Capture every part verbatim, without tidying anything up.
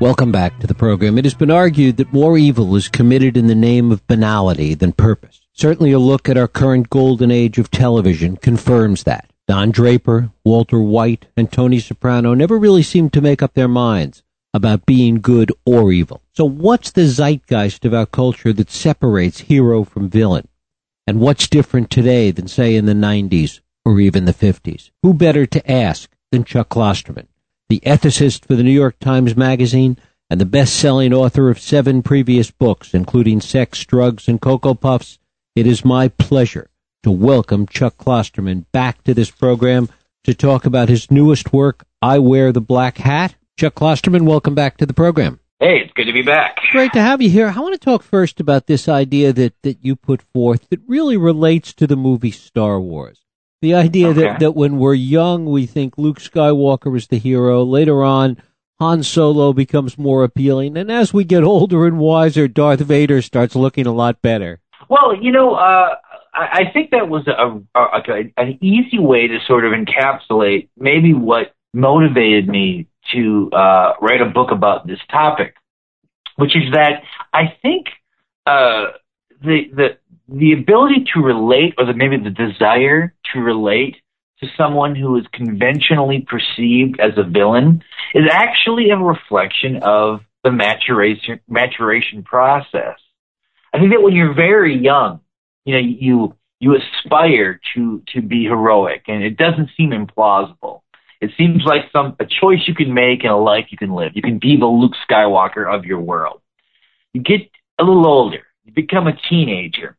Welcome back to the program. It has been argued that more evil is committed in the name of banality than purpose. Certainly a look at our current golden age of television confirms that. Don Draper, Walter White, and Tony Soprano never really seemed to make up their minds about being good or evil. So what's the zeitgeist of our culture that separates hero from villain? And what's different today than, say, in the nineties or even the fifties? Who better to ask than Chuck Klosterman, the ethicist for the New York Times Magazine and the best-selling author of seven previous books, including Sex, Drugs, and Cocoa Puffs? It is my pleasure to welcome Chuck Klosterman back to this program to talk about his newest work, I Wear the Black Hat. Chuck Klosterman, welcome back to the program. Hey, it's good to be back. Great to have you here. I want to talk first about this idea that, that you put forth that really relates to the movie Star Wars. The idea okay. that, that when we're young, we think Luke Skywalker is the hero. Later on, Han Solo becomes more appealing. And as we get older and wiser, Darth Vader starts looking a lot better. Well, you know, uh, I, I think that was a, a, a, an easy way to sort of encapsulate maybe what motivated me to uh, write a book about this topic, which is that I think uh, the the the ability to relate, or the, maybe the desire to relate to someone who is conventionally perceived as a villain, is actually a reflection of the maturation maturation process. I think that when you're very young, you know, you you aspire to to be heroic, and it doesn't seem implausible. It seems like some a choice you can make and a life you can live. You can be the Luke Skywalker of your world. You get a little older. You become a teenager.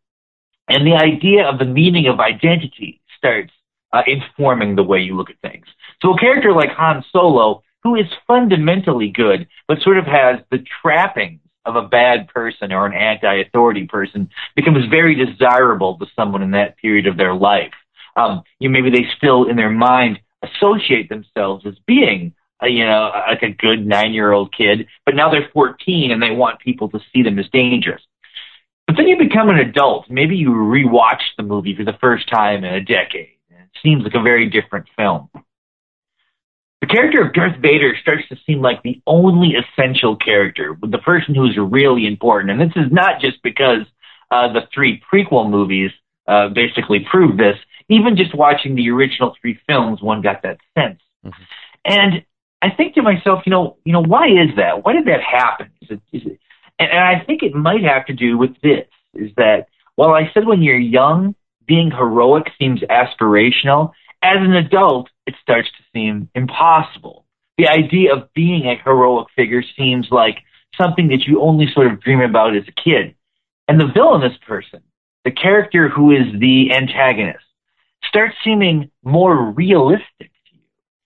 And the idea of the meaning of identity starts uh, informing the way you look at things. So a character like Han Solo, who is fundamentally good, but sort of has the trappings of a bad person or an anti-authority person, becomes very desirable to someone in that period of their life. Um, you know, maybe they still, in their mind, associate themselves as being, uh, you know, like a good nine-year-old kid, but now they're fourteen and they want people to see them as dangerous. But then you become an adult. Maybe you rewatch the movie for the first time in a decade. It seems like a very different film. The character of Darth Vader starts to seem like the only essential character, the person who's really important. And this is not just because uh, the three prequel movies uh, basically prove this. Even just watching the original three films, one got that sense. Mm-hmm. And I think to myself, you know, you know, why is that? Why did that happen? Is it, is it, and, and I think it might have to do with this, is that while I said when you're young, being heroic seems aspirational, as an adult, it starts to seem impossible. The idea of being a heroic figure seems like something that you only sort of dream about as a kid. And the villainous person, the character who is the antagonist, starts seeming more realistic to you.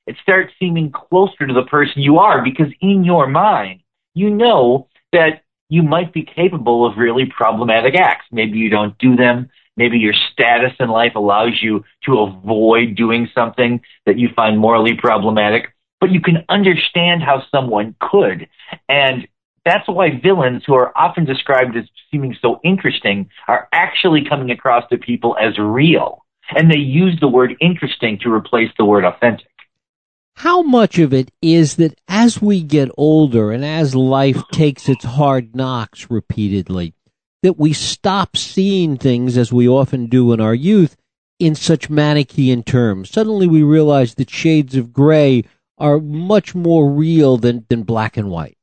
It starts seeming closer to the person you are, because in your mind, you know that you might be capable of really problematic acts. Maybe you don't do them. Maybe your status in life allows you to avoid doing something that you find morally problematic, but you can understand how someone could. And that's why villains, who are often described as seeming so interesting, are actually coming across to people as real. And they use the word interesting to replace the word authentic. How much of it is that as we get older and as life takes its hard knocks repeatedly, that we stop seeing things, as we often do in our youth, in such Manichaean terms? Suddenly we realize that shades of gray are much more real than, than black and white.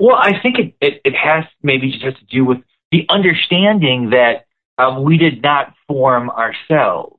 Well, I think it, it, it has maybe just to do with the understanding that Um, we did not form ourselves,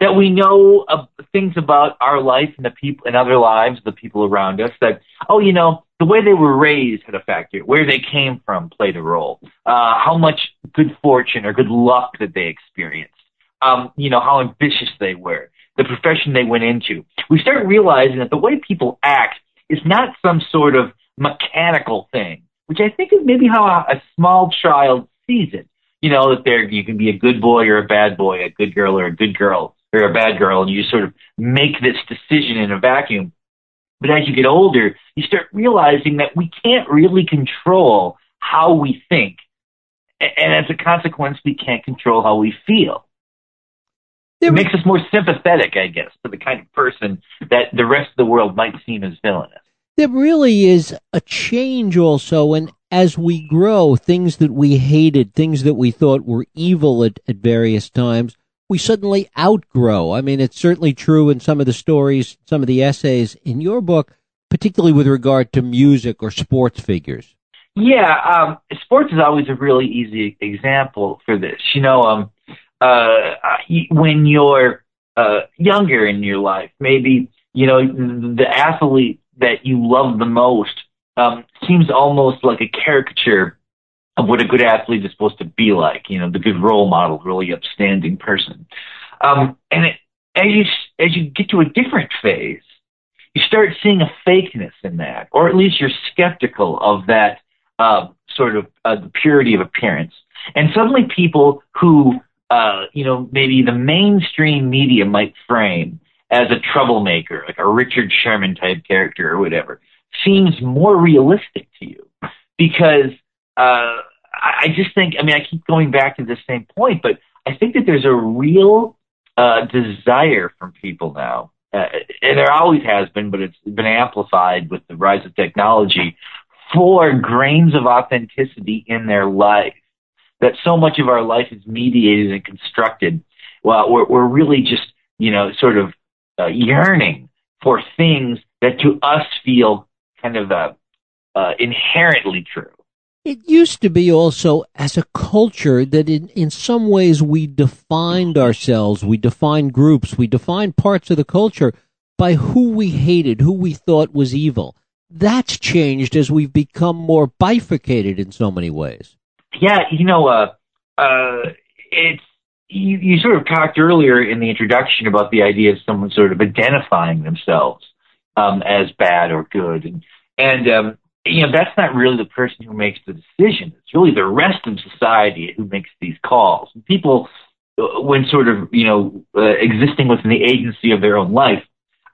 that we know uh, things about our life and the people and other lives, the people around us, that, oh, you know, the way they were raised had a factor, where they came from played a role, uh, how much good fortune or good luck that they experienced, um, you know, how ambitious they were, the profession they went into. We start realizing that the way people act is not some sort of mechanical thing, which I think is maybe how a, a small child sees it. You know, that there you can be a good boy or a bad boy, a good girl or a good girl or a bad girl, and you sort of make this decision in a vacuum. But as you get older, you start realizing that we can't really control how we think. And as a consequence, we can't control how we feel. It makes us more sympathetic, I guess, to the kind of person that the rest of the world might seem as villainous. there really is a change also, and as we grow, things that we hated, things that we thought were evil at, at various times, we suddenly outgrow. I mean, it's certainly true in some of the stories, some of the essays in your book, particularly with regard to music or sports figures. Yeah, um, sports is always a really easy example for this. You know, um, uh, when you're uh, younger in your life, maybe, you know, the athlete that you love the most um, seems almost like a caricature of what a good athlete is supposed to be like. You know, the good role model, really upstanding person. Um, and it, as you as you get to a different phase, you start seeing a fakeness in that, or at least you're skeptical of that uh, sort of uh, the purity of appearance. And suddenly people who, uh, you know, maybe the mainstream media might frame as a troublemaker, like a Richard Sherman type character or whatever, seems more realistic to you. Because uh, I just think, I mean, I keep going back to the same point, but I think that there's a real uh, desire from people now. Uh, and there always has been, but it's been amplified with the rise of technology, for grains of authenticity in their life, that so much of our life is mediated and constructed. Well, we're, we're really just, you know, sort of uh, yearning for things that to us feel kind of uh, uh, inherently true. It used to be also as a culture that in, in some ways we defined ourselves, we defined groups, we defined parts of the culture by who we hated, who we thought was evil. That's changed as we've become more bifurcated in so many ways. Yeah, you know, uh, uh, it's you, you sort of talked earlier in the introduction about the idea of someone sort of identifying themselves um, as bad or good. And, and um you know, that's not really the person who makes the decision. It's really the rest of society who makes these calls. And people, when sort of, you know, uh, existing within the agency of their own life,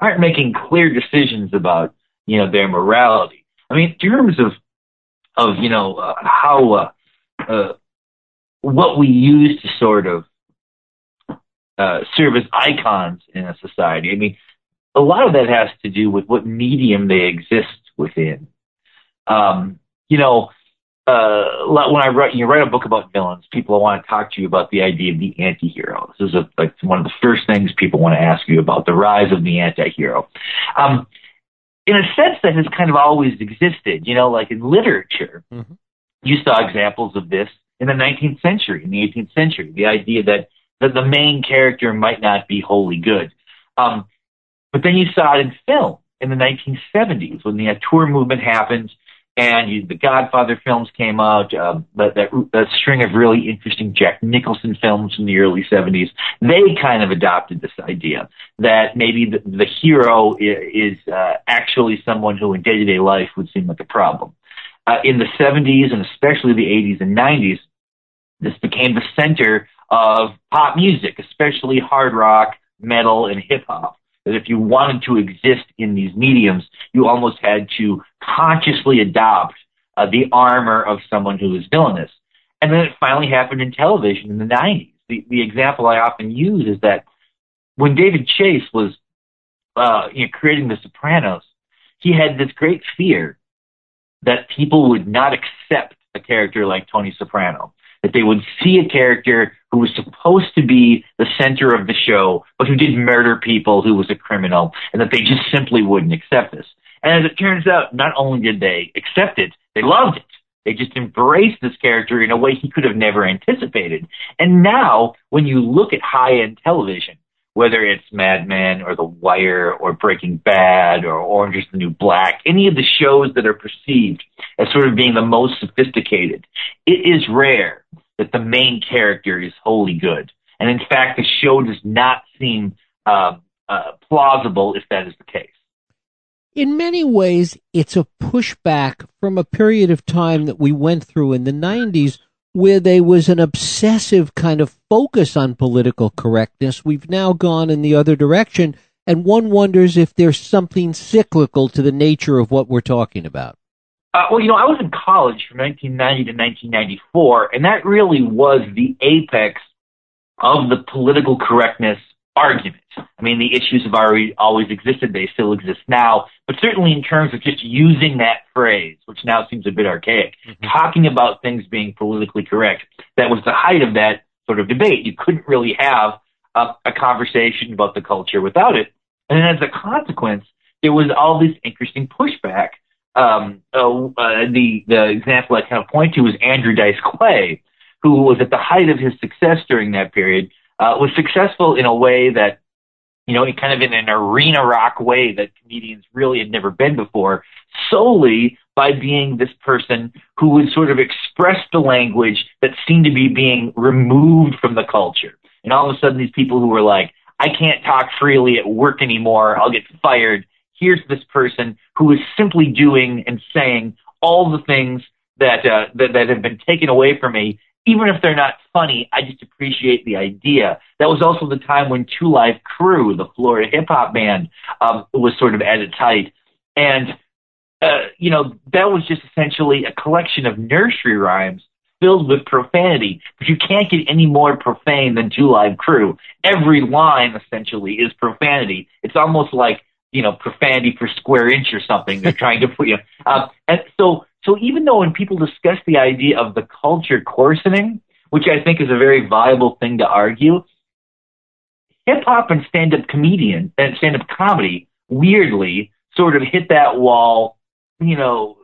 aren't making clear decisions about, you know, their morality. I mean, in terms of, of you know, uh, how, uh, uh, what we use to sort of uh, serve as icons in a society, I mean, a lot of that has to do with what medium they exist within. Um, you know, uh, when I write, you write a book about villains, people want to talk to you about the idea of the anti-hero. This is a, like one of the first things people want to ask you about, the rise of the anti-hero. Um, in a sense, that has kind of always existed, you know, like in literature, mm-hmm. you saw examples of this in the nineteenth century, in the eighteenth century, the idea that, that the main character might not be wholly good. Um, but then you saw it in film in the nineteen seventies when the auteur movement happened. And you, the Godfather films came out, uh, that, that, that string of really interesting Jack Nicholson films from the early seventies. They kind of adopted this idea that maybe the, the hero is uh, actually someone who in day-to-day life would seem like a problem. Uh, in the seventies and especially the eighties and nineties, this became the center of pop music, especially hard rock, metal, and hip-hop. That if you wanted to exist in these mediums, you almost had to consciously adopt uh, the armor of someone who is villainous. And then it finally happened in television in the nineties. The, the example I often use is that when David Chase was uh, you know, creating The Sopranos, he had this great fear that people would not accept a character like Tony Soprano, that they would see a character who was supposed to be the center of the show, but who did murder people, who was a criminal, and that they just simply wouldn't accept this. And as it turns out, not only did they accept it, they loved it. They just embraced this character in a way he could have never anticipated. And now, when you look at high-end television, whether it's Mad Men or The Wire or Breaking Bad or Orange is the New Black, any of the shows that are perceived as sort of being the most sophisticated, it is rare that the main character is wholly good. And in fact, the show does not seem uh, uh, plausible if that is the case. In many ways, it's a pushback from a period of time that we went through in the nineties where there was an obsessive kind of focus on political correctness. We've now gone in the other direction, and one wonders if there's something cyclical to the nature of what we're talking about. Uh, well, you know, I was in college from nineteen ninety to nineteen ninety-four, and that really was the apex of the political correctness argument. I mean, the issues have already always existed. They still exist now. But certainly in terms of just using that phrase, which now seems a bit archaic, mm-hmm. talking about things being politically correct, that was the height of that sort of debate. You couldn't really have a, a conversation about the culture without it. And then as a consequence, there was all this interesting pushback. Um, uh, uh, the, the example I kind of point to is Andrew Dice Clay, who was at the height of his success during that period, uh, was successful in a way that, you know, kind of in an arena rock way that comedians really had never been before, solely by being this person who would sort of express the language that seemed to be being removed from the culture. And all of a sudden, these people who were like, I can't talk freely at work anymore, I'll get fired. Here's this person who is simply doing and saying all the things that, uh, that, that have been taken away from me. Even if they're not funny, I just appreciate the idea. That was also the time when Two Live Crew, the Florida hip-hop band, um, was sort of at its height. And, uh, you know, that was just essentially a collection of nursery rhymes filled with profanity. But you can't get any more profane than Two Live Crew. Every line, essentially, is profanity. It's almost like, you know, profanity per square inch or something. They're trying to put you... Uh, and so... So even though when people discuss the idea of the culture coarsening, which I think is a very viable thing to argue, hip-hop and stand-up comedian and stand-up comedy weirdly sort of hit that wall, you know,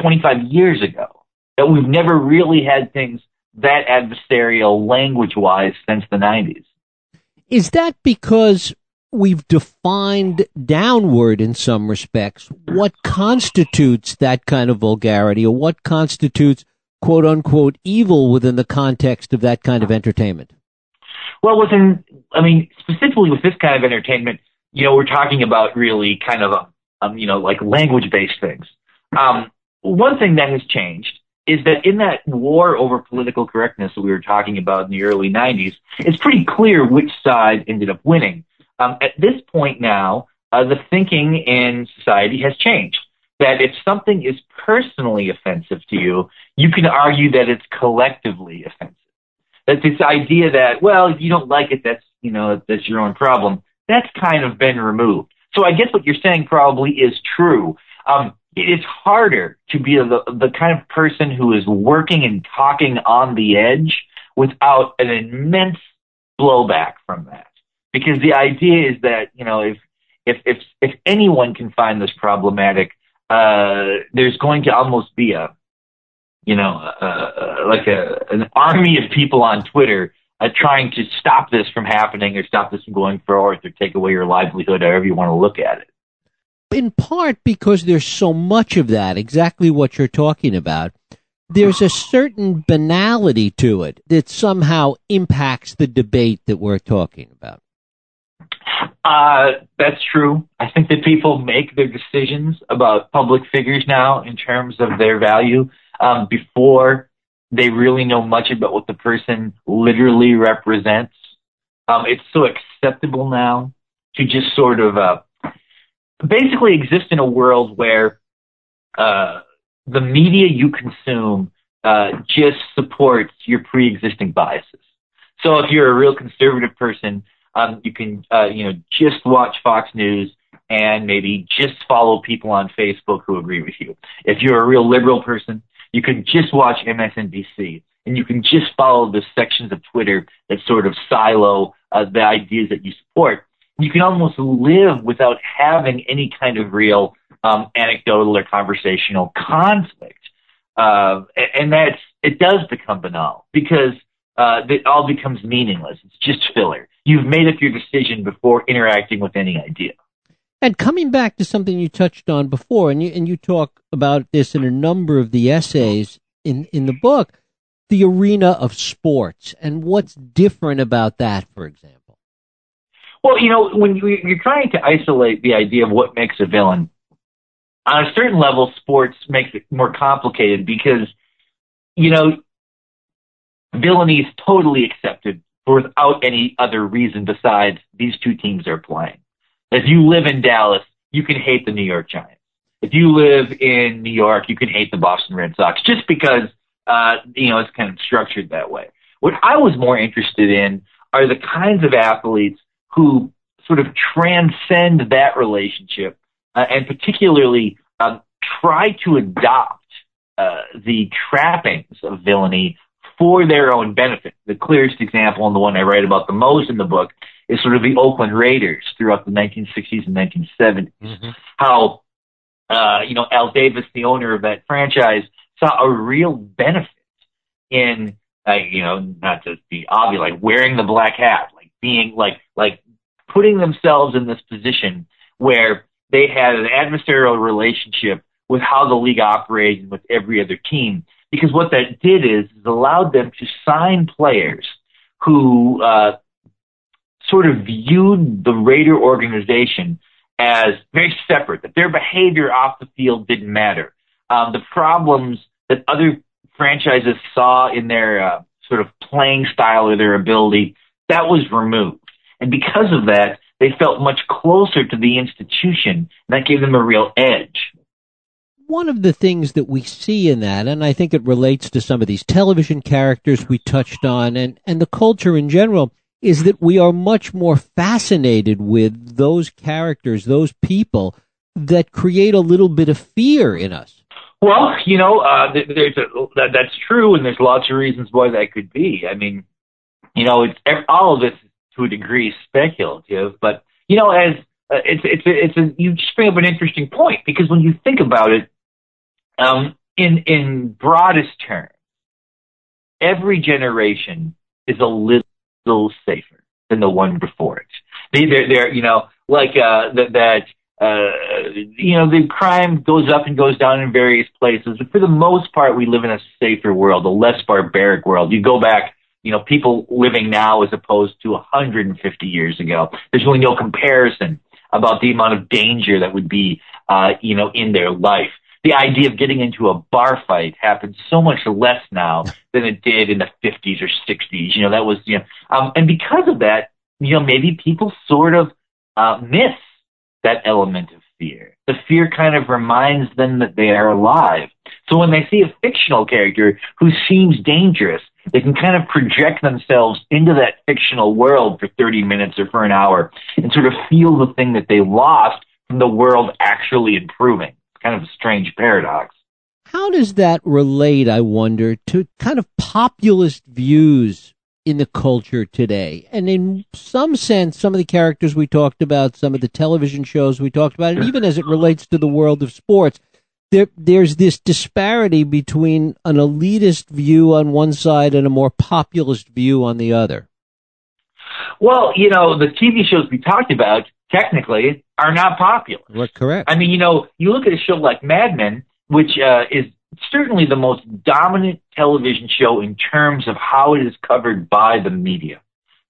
twenty-five years ago, that we've never really had things that adversarial language-wise since the nineties. Is that because we've defined downward in some respects what constitutes that kind of vulgarity or what constitutes quote unquote evil within the context of that kind of entertainment? Well, within, I mean, specifically with this kind of entertainment, you know, we're talking about really kind of, a, um, you know, like language based things. Um, one thing that has changed is that in that war over political correctness that we were talking about in the early nineties, it's pretty clear which side ended up winning. Um, at this point now, uh, the thinking in society has changed, that if something is personally offensive to you, you can argue that it's collectively offensive. That this idea that, well, if you don't like it, that's, you know, that's your own problem, that's kind of been removed. So I guess what you're saying probably is true. Um, it's harder to be the, the kind of person who is working and talking on the edge without an immense blowback from that. Because the idea is that, you know, if if if if anyone can find this problematic, uh, there's going to almost be a, you know, uh, like a an army of people on Twitter uh, trying to stop this from happening or stop this from going forward or take away your livelihood, however you want to look at it. In part because there's so much of that, exactly what you're talking about. There's a certain banality to it that somehow impacts the debate that we're talking about. Uh, that's true. I think that people make their decisions about public figures now in terms of their value um, before they really know much about what the person literally represents. Um, it's so acceptable now to just sort of uh, basically exist in a world where uh, the media you consume uh, just supports your pre-existing biases. So if you're a real conservative person, Um, you can, uh, you know, just watch Fox News and maybe just follow people on Facebook who agree with you. If you're a real liberal person, you can just watch M S N B C and you can just follow the sections of Twitter that sort of silo uh, the ideas that you support. You can almost live without having any kind of real um, anecdotal or conversational conflict. Uh, and that's, it does become banal because uh, it all becomes meaningless. It's just filler. You've made up your decision before interacting with any idea. And coming back to something you touched on before, and you, and you talk about this in a number of the essays in, in the book, the arena of sports and what's different about that, for example. Well, you know, when you're trying to isolate the idea of what makes a villain, on a certain level, sports makes it more complicated because, you know, villainy is totally accepted without any other reason besides these two teams are playing. If you live in Dallas, you can hate the New York Giants. If you live in New York, you can hate the Boston Red Sox just because, uh, you know, it's kind of structured that way. What I was more interested in are the kinds of athletes who sort of transcend that relationship uh, and particularly uh, try to adopt uh, the trappings of villainy for their own benefit. The clearest example, and the one I write about the most in the book, is sort of the Oakland Raiders throughout the nineteen sixties and nineteen seventies. Mm-hmm. How, uh, you know, Al Davis, the owner of that franchise, saw a real benefit in, uh, you know, not to be obvious, like wearing the black hat, like being like, like putting themselves in this position where they had an adversarial relationship with how the league operated with every other team. Because what that did is, is allowed them to sign players who uh, sort of viewed the Raider organization as very separate, that their behavior off the field didn't matter. Um, the problems that other franchises saw in their uh, sort of playing style or their ability, that was removed. And because of that, they felt much closer to the institution, and that gave them a real edge. One of the things that we see in that, and I think it relates to some of these television characters we touched on and, and the culture in general, is that we are much more fascinated with those characters, those people that create a little bit of fear in us. Well, you know, uh, there's a, that, that's true, and there's lots of reasons why that could be. I mean, you know, it's all of this to a degree is speculative, but, you know, as uh, it's, it's, it's a, you just bring up an interesting point, because when you think about it, Um, in, in broadest terms, every generation is a little safer than the one before it. They, they're, they're, you know, like, uh, that, that uh, you know, the crime goes up and goes down in various places, but for the most part, we live in a safer world, a less barbaric world. You go back, you know, people living now as opposed to one hundred fifty years ago, there's really no comparison about the amount of danger that would be, uh, you know, in their life. The idea of getting into a bar fight happens so much less now than it did in the fifties or sixties. You know, that was, you know, um, and because of that, you know, maybe people sort of uh, miss that element of fear. The fear kind of reminds them that they are alive. So when they see a fictional character who seems dangerous, they can kind of project themselves into that fictional world for thirty minutes or for an hour and sort of feel the thing that they lost from the world actually improving. Kind of a strange paradox. How does that relate, I wonder, to kind of populist views in the culture today? And in some sense, some of the characters we talked about, some of the television shows we talked about, and even as it relates to the world of sports, there, there's this disparity between an elitist view on one side and a more populist view on the other. Well, you know, the T V shows we talked about, technically, are not popular. That's correct. I mean, you know, you look at a show like Mad Men, which uh, is certainly the most dominant television show in terms of how it is covered by the media.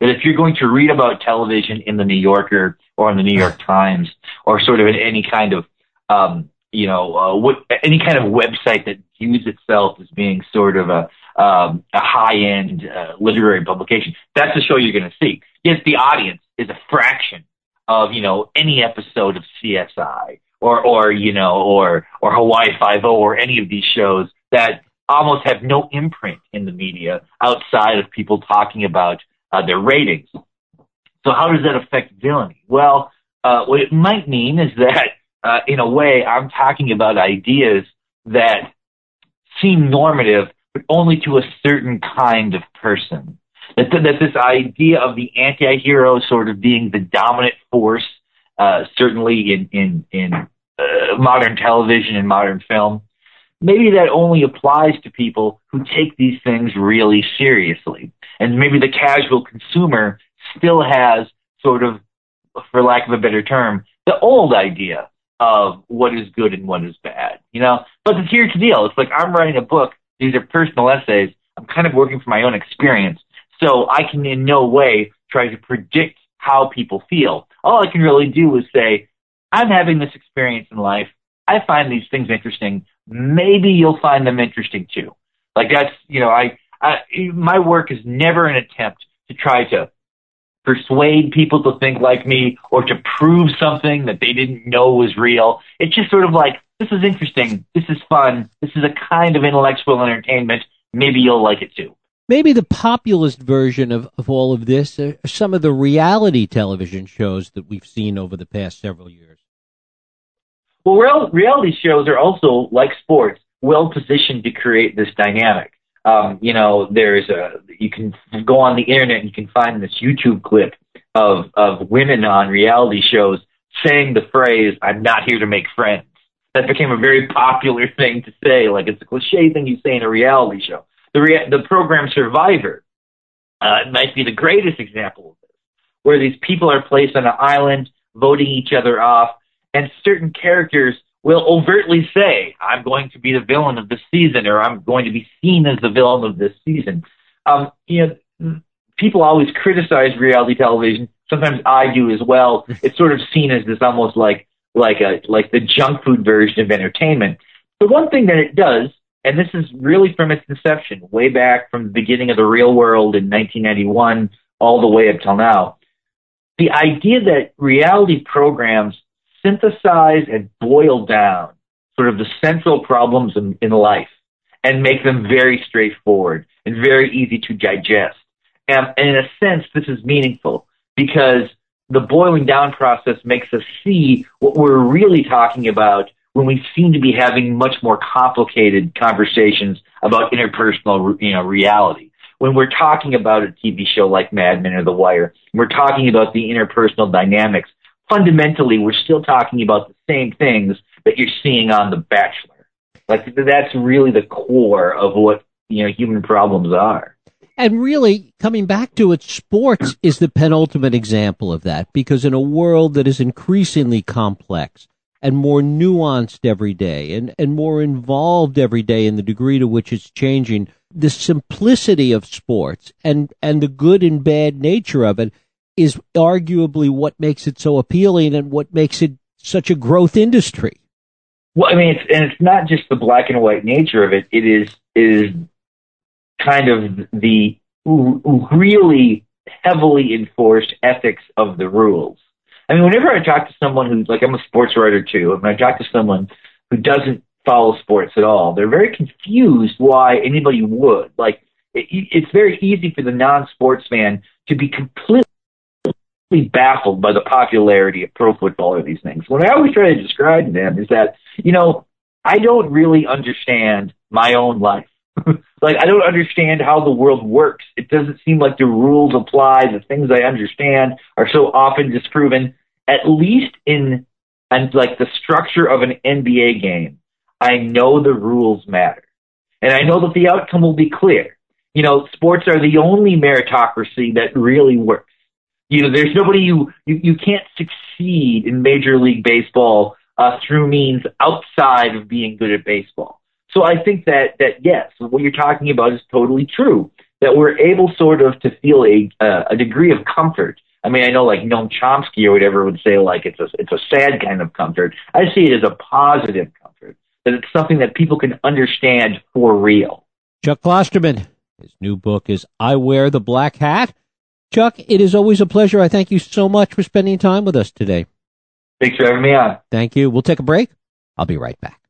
That if you're going to read about television in the New Yorker or in the New York Times or sort of in any kind of, um, you know, uh, what, any kind of website that views itself as being sort of a, um, a high-end uh, literary publication, that's the show you're going to see. Yes, the audience is a fraction of, you know, any episode of C S I or, or you know, or or Hawaii Five-O or any of these shows that almost have no imprint in the media outside of people talking about uh, their ratings. So how does that affect villainy? Well, uh, what it might mean is that, uh, in a way, I'm talking about ideas that seem normative, but only to a certain kind of person. That, that this idea of the anti-hero sort of being the dominant force, uh, certainly in, in, in uh, modern television and modern film, maybe that only applies to people who take these things really seriously. And maybe the casual consumer still has sort of, for lack of a better term, the old idea of what is good and what is bad, you know? But here's the deal. It's like I'm writing a book. These are personal essays. I'm kind of working from my own experience. So I can in no way try to predict how people feel. All I can really do is say, I'm having this experience in life. I find these things interesting. Maybe you'll find them interesting too. Like that's, you know, I, I my work is never an attempt to try to persuade people to think like me or to prove something that they didn't know was real. It's just sort of like, this is interesting. This is fun. This is a kind of intellectual entertainment. Maybe you'll like it too. maybe the populist version of, of all of this are some of the reality television shows that we've seen over the past several years. Well, real, reality shows are also, like sports, well-positioned to create this dynamic. Um, you know, there's a, you can go on the internet and you can find this YouTube clip of, of women on reality shows saying the phrase, "I'm not here to make friends." That became a very popular thing to say. Like, it's a cliche thing you say in a reality show. The rea- the program Survivor uh, might be the greatest example of this, where these people are placed on an island, voting each other off, and certain characters will overtly say, "I'm going to be the villain of this season," or "I'm going to be seen as the villain of this season." Um, you know, people always criticize reality television. Sometimes I do as well. It's sort of seen as this almost like like a like the junk food version of entertainment. The one thing that it does, and this is really from its inception, way back from the beginning of The Real World in nineteen ninety-one, all the way up till now, the idea that reality programs synthesize and boil down sort of the central problems in, in life and make them very straightforward and very easy to digest. And, and in a sense, this is meaningful because the boiling down process makes us see what we're really talking about when we seem to be having much more complicated conversations about interpersonal, you know, reality. When we're talking about a T V show like Mad Men or The Wire, we're talking about the interpersonal dynamics. Fundamentally, we're still talking about the same things that you're seeing on The Bachelor. Like, that's really the core of what, you know, human problems are. And really, coming back to it, sports is the penultimate example of that, because in a world that is increasingly complex and more nuanced every day and, and more involved every day in the degree to which it's changing, the simplicity of sports and, and the good and bad nature of it is arguably what makes it so appealing and what makes it such a growth industry. Well, I mean, it's, and it's not just the black and white nature of it. It is is kind of the really heavily enforced ethics of the rules. I mean, whenever I talk to someone who's like, I'm a sports writer too, and I talk to someone who doesn't follow sports at all, they're very confused why anybody would. Like, it, it's very easy for the non-sports fan to be completely baffled by the popularity of pro football or these things. What I always try to describe to them is that, you know, I don't really understand my own life. Like, I don't understand how the world works. It doesn't seem like the rules apply. The things I understand are so often disproven, at least in, and like the structure of an N B A game. I know the rules matter, and I know that the outcome will be clear. You know, sports are the only meritocracy that really works. You know, there's nobody who, you, you can't succeed in Major League Baseball uh, through means outside of being good at baseball. So I think that, that yes, what you're talking about is totally true, that we're able sort of to feel a uh, a degree of comfort. I mean, I know like Noam Chomsky or whatever would say like it's a, it's a sad kind of comfort. I see it as a positive comfort, that it's something that people can understand for real. Chuck Klosterman, his new book is I Wear the Black Hat. Chuck, it is always a pleasure. I thank you so much for spending time with us today. Thanks for having me on. Thank you. We'll take a break. I'll be right back.